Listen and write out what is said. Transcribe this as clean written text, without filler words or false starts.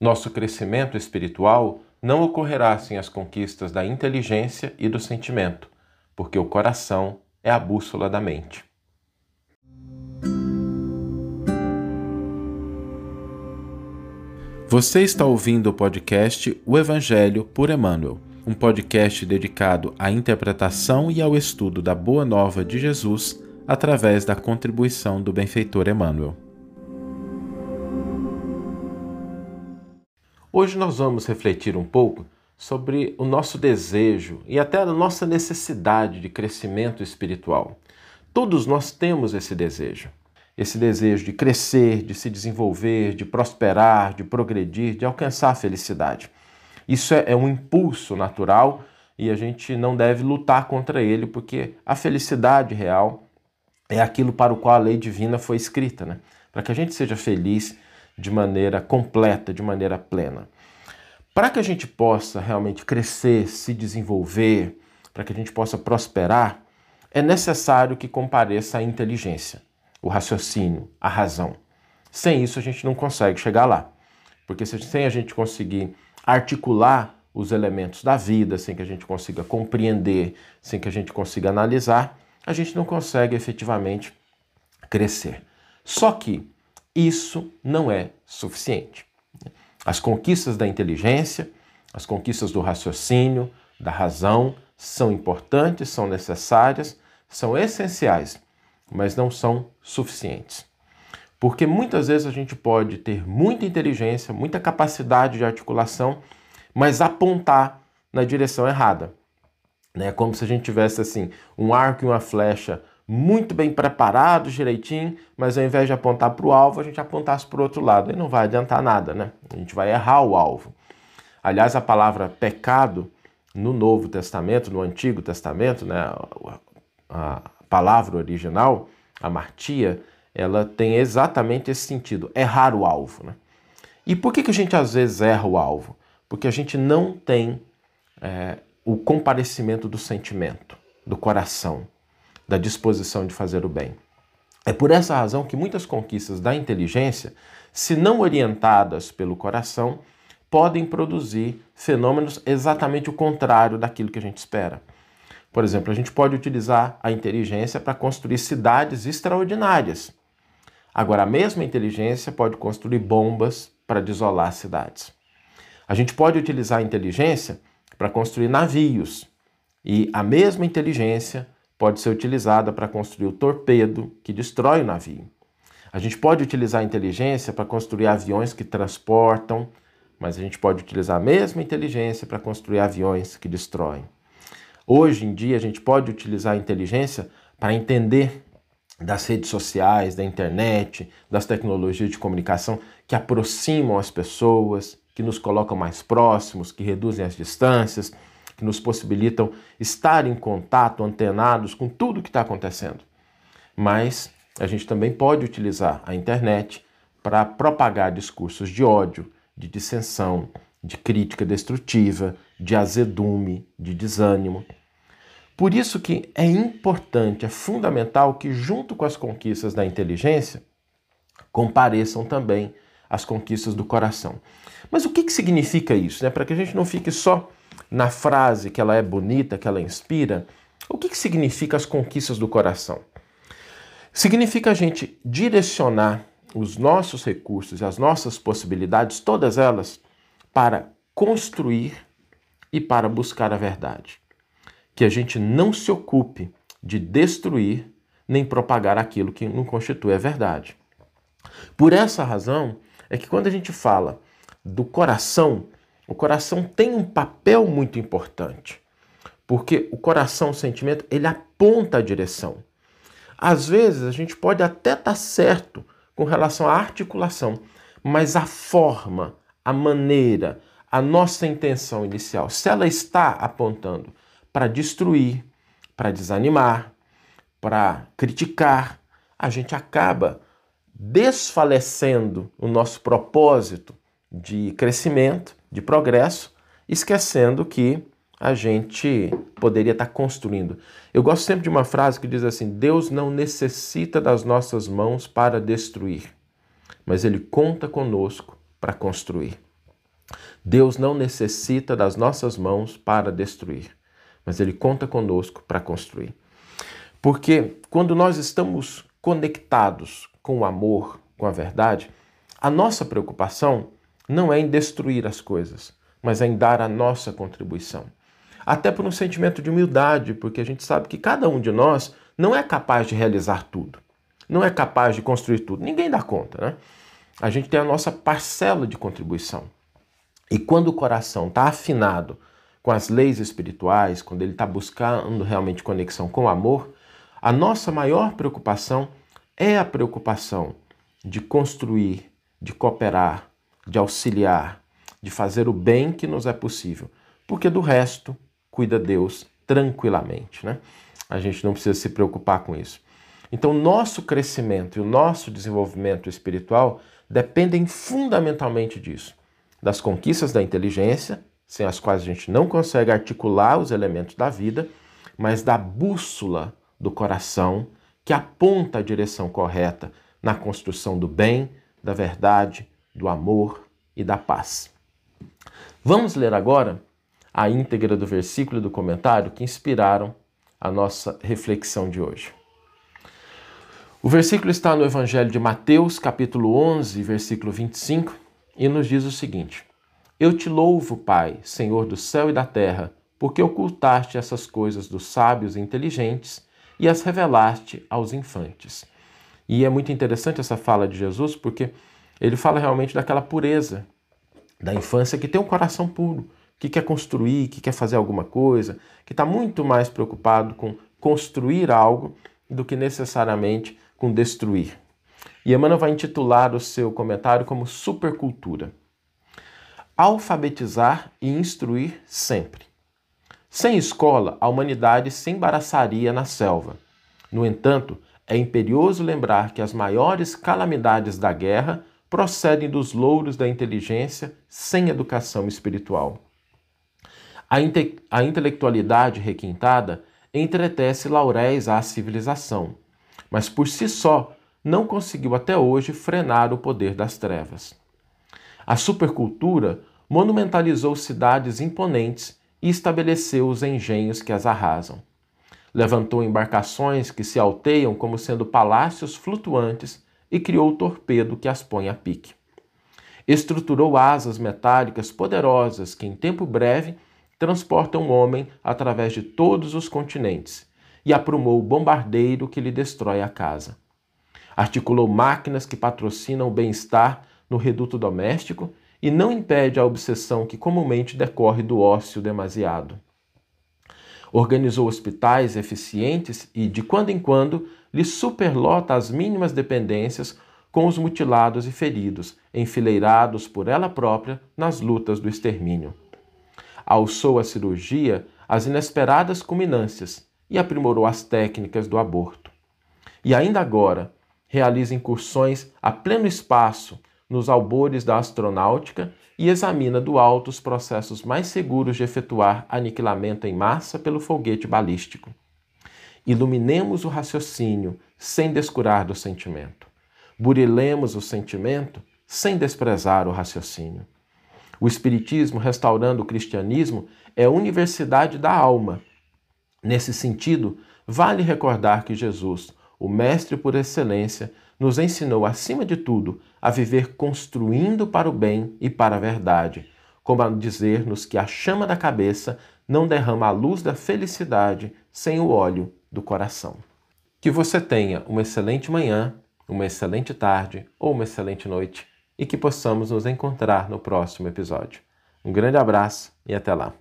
Nosso crescimento espiritual não ocorrerá sem as conquistas da inteligência e do sentimento, porque o coração é a bússola da mente. Você está ouvindo o podcast O Evangelho por Emmanuel, um podcast dedicado à interpretação e ao estudo da Boa Nova de Jesus através da contribuição do benfeitor Emmanuel. Hoje nós vamos refletir um pouco sobre o nosso desejo e até a nossa necessidade de crescimento espiritual. Todos nós temos esse desejo de crescer, de se desenvolver, de prosperar, de progredir, de alcançar a felicidade. Isso é um impulso natural e a gente não deve lutar contra ele, porque a felicidade real é aquilo para o qual a lei divina foi escrita, né? Para que a gente seja feliz de maneira completa, de maneira plena. Para que a gente possa realmente crescer, se desenvolver, para que a gente possa prosperar, é necessário que compareça a inteligência, o raciocínio, a razão. Sem isso a gente não consegue chegar lá. Porque sem a gente conseguir articular os elementos da vida, sem que a gente consiga compreender, sem que a gente consiga analisar, a gente não consegue efetivamente crescer. Só que isso não é suficiente. As conquistas da inteligência, as conquistas do raciocínio, da razão, são importantes, são necessárias, são essenciais, mas não são suficientes. Porque muitas vezes a gente pode ter muita inteligência, muita capacidade de articulação, mas apontar na direção errada. É como se a gente tivesse assim, um arco e uma flecha muito bem preparados direitinho, mas ao invés de apontar para o alvo, a gente apontasse para o outro lado. E não vai adiantar nada, né? A gente vai errar o alvo. Aliás, a palavra pecado no Novo Testamento, no Antigo Testamento, né, a palavra original, amartia, ela tem exatamente esse sentido, errar o alvo, né? E por que a gente às vezes erra o alvo? Porque a gente não tem o comparecimento do sentimento, do coração, da disposição de fazer o bem. É por essa razão que muitas conquistas da inteligência, se não orientadas pelo coração, podem produzir fenômenos exatamente o contrário daquilo que a gente espera. Por exemplo, a gente pode utilizar a inteligência para construir cidades extraordinárias. Agora, a mesma inteligência pode construir bombas para desolar cidades. A gente pode utilizar a inteligência para construir navios. E a mesma inteligência pode ser utilizada para construir o torpedo que destrói o navio. A gente pode utilizar a inteligência para construir aviões que transportam, mas a gente pode utilizar a mesma inteligência para construir aviões que destroem. Hoje em dia, a gente pode utilizar a inteligência para entender das redes sociais, da internet, das tecnologias de comunicação que aproximam as pessoas, que nos colocam mais próximos, que reduzem as distâncias, que nos possibilitam estar em contato, antenados com tudo o que está acontecendo. Mas a gente também pode utilizar a internet para propagar discursos de ódio, de dissensão, de crítica destrutiva, de azedume, de desânimo. Por isso que é importante, é fundamental que junto com as conquistas da inteligência, compareçam também as conquistas do coração. Mas o que significa isso, né? Para que a gente não fique só na frase que ela é bonita, que ela inspira, o que significa as conquistas do coração? Significa a gente direcionar os nossos recursos, as nossas possibilidades, todas elas, para construir e para buscar a verdade. Que a gente não se ocupe de destruir nem propagar aquilo que não constitui a verdade. Por essa razão é que quando a gente fala do coração, o coração tem um papel muito importante, porque o coração, o sentimento, ele aponta a direção. Às vezes a gente pode até estar certo com relação à articulação, mas a forma, a maneira, a nossa intenção inicial, se ela está apontando para destruir, para desanimar, para criticar, a gente acaba desfalecendo o nosso propósito de crescimento, de progresso, esquecendo que a gente poderia estar construindo. Eu gosto sempre de uma frase que diz assim: Deus não necessita das nossas mãos para destruir, mas Ele conta conosco para construir. Deus não necessita das nossas mãos para destruir, mas Ele conta conosco para construir. Porque quando nós estamos conectados com o amor, com a verdade, a nossa preocupação não é em destruir as coisas, mas é em dar a nossa contribuição. Até por um sentimento de humildade, porque a gente sabe que cada um de nós não é capaz de realizar tudo, não é capaz de construir tudo, ninguém dá conta, né? A gente tem a nossa parcela de contribuição. E quando o coração está afinado com as leis espirituais, quando ele está buscando realmente conexão com o amor, a nossa maior preocupação é a preocupação de construir, de cooperar, de auxiliar, de fazer o bem que nos é possível. Porque do resto, cuida Deus tranquilamente, né? A gente não precisa se preocupar com isso. Então, o nosso crescimento e o nosso desenvolvimento espiritual dependem fundamentalmente disso, das conquistas da inteligência, sem as quais a gente não consegue articular os elementos da vida, mas da bússola do coração que aponta a direção correta na construção do bem, da verdade, do amor e da paz. Vamos ler agora a íntegra do versículo e do comentário que inspiraram a nossa reflexão de hoje. O versículo está no Evangelho de Mateus, capítulo 11, versículo 25, e nos diz o seguinte: Eu te louvo, Pai, Senhor do céu e da terra, porque ocultaste essas coisas dos sábios e inteligentes e as revelaste aos infantes. E é muito interessante essa fala de Jesus, porque ele fala realmente daquela pureza da infância que tem um coração puro, que quer construir, que quer fazer alguma coisa, que está muito mais preocupado com construir algo do que necessariamente com destruir. E Emmanuel vai intitular o seu comentário como Supercultura. Alfabetizar e instruir sempre. Sem escola, a humanidade se embaraçaria na selva. No entanto, é imperioso lembrar que as maiores calamidades da guerra procedem dos louros da inteligência sem educação espiritual. A intelectualidade requintada entretece lauréis à civilização, mas por si só não conseguiu até hoje frenar o poder das trevas. A supercultura monumentalizou cidades imponentes e estabeleceu os engenhos que as arrasam. Levantou embarcações que se alteiam como sendo palácios flutuantes e criou o torpedo que as põe a pique. Estruturou asas metálicas poderosas que, em tempo breve, transportam o homem através de todos os continentes e aprumou o bombardeiro que lhe destrói a casa. Articulou máquinas que patrocinam o bem-estar no reduto doméstico e não impede a obsessão que comumente decorre do ócio demasiado. Organizou hospitais eficientes e, de quando em quando, lhe superlota as mínimas dependências com os mutilados e feridos, enfileirados por ela própria nas lutas do extermínio. Alçou a cirurgia às inesperadas culminâncias e aprimorou as técnicas do aborto. E ainda agora, realiza incursões a pleno espaço nos albores da astronáutica e examina do alto os processos mais seguros de efetuar aniquilamento em massa pelo foguete balístico. Iluminemos o raciocínio sem descurar do sentimento. Burilemos o sentimento sem desprezar o raciocínio. O Espiritismo, restaurando o Cristianismo, é a universidade da alma. Nesse sentido, vale recordar que Jesus, o mestre por excelência, nos ensinou, acima de tudo, a viver construindo para o bem e para a verdade, como a dizer-nos que a chama da cabeça não derrama a luz da felicidade sem o óleo do coração. Que você tenha uma excelente manhã, uma excelente tarde ou uma excelente noite, e que possamos nos encontrar no próximo episódio. Um grande abraço e até lá!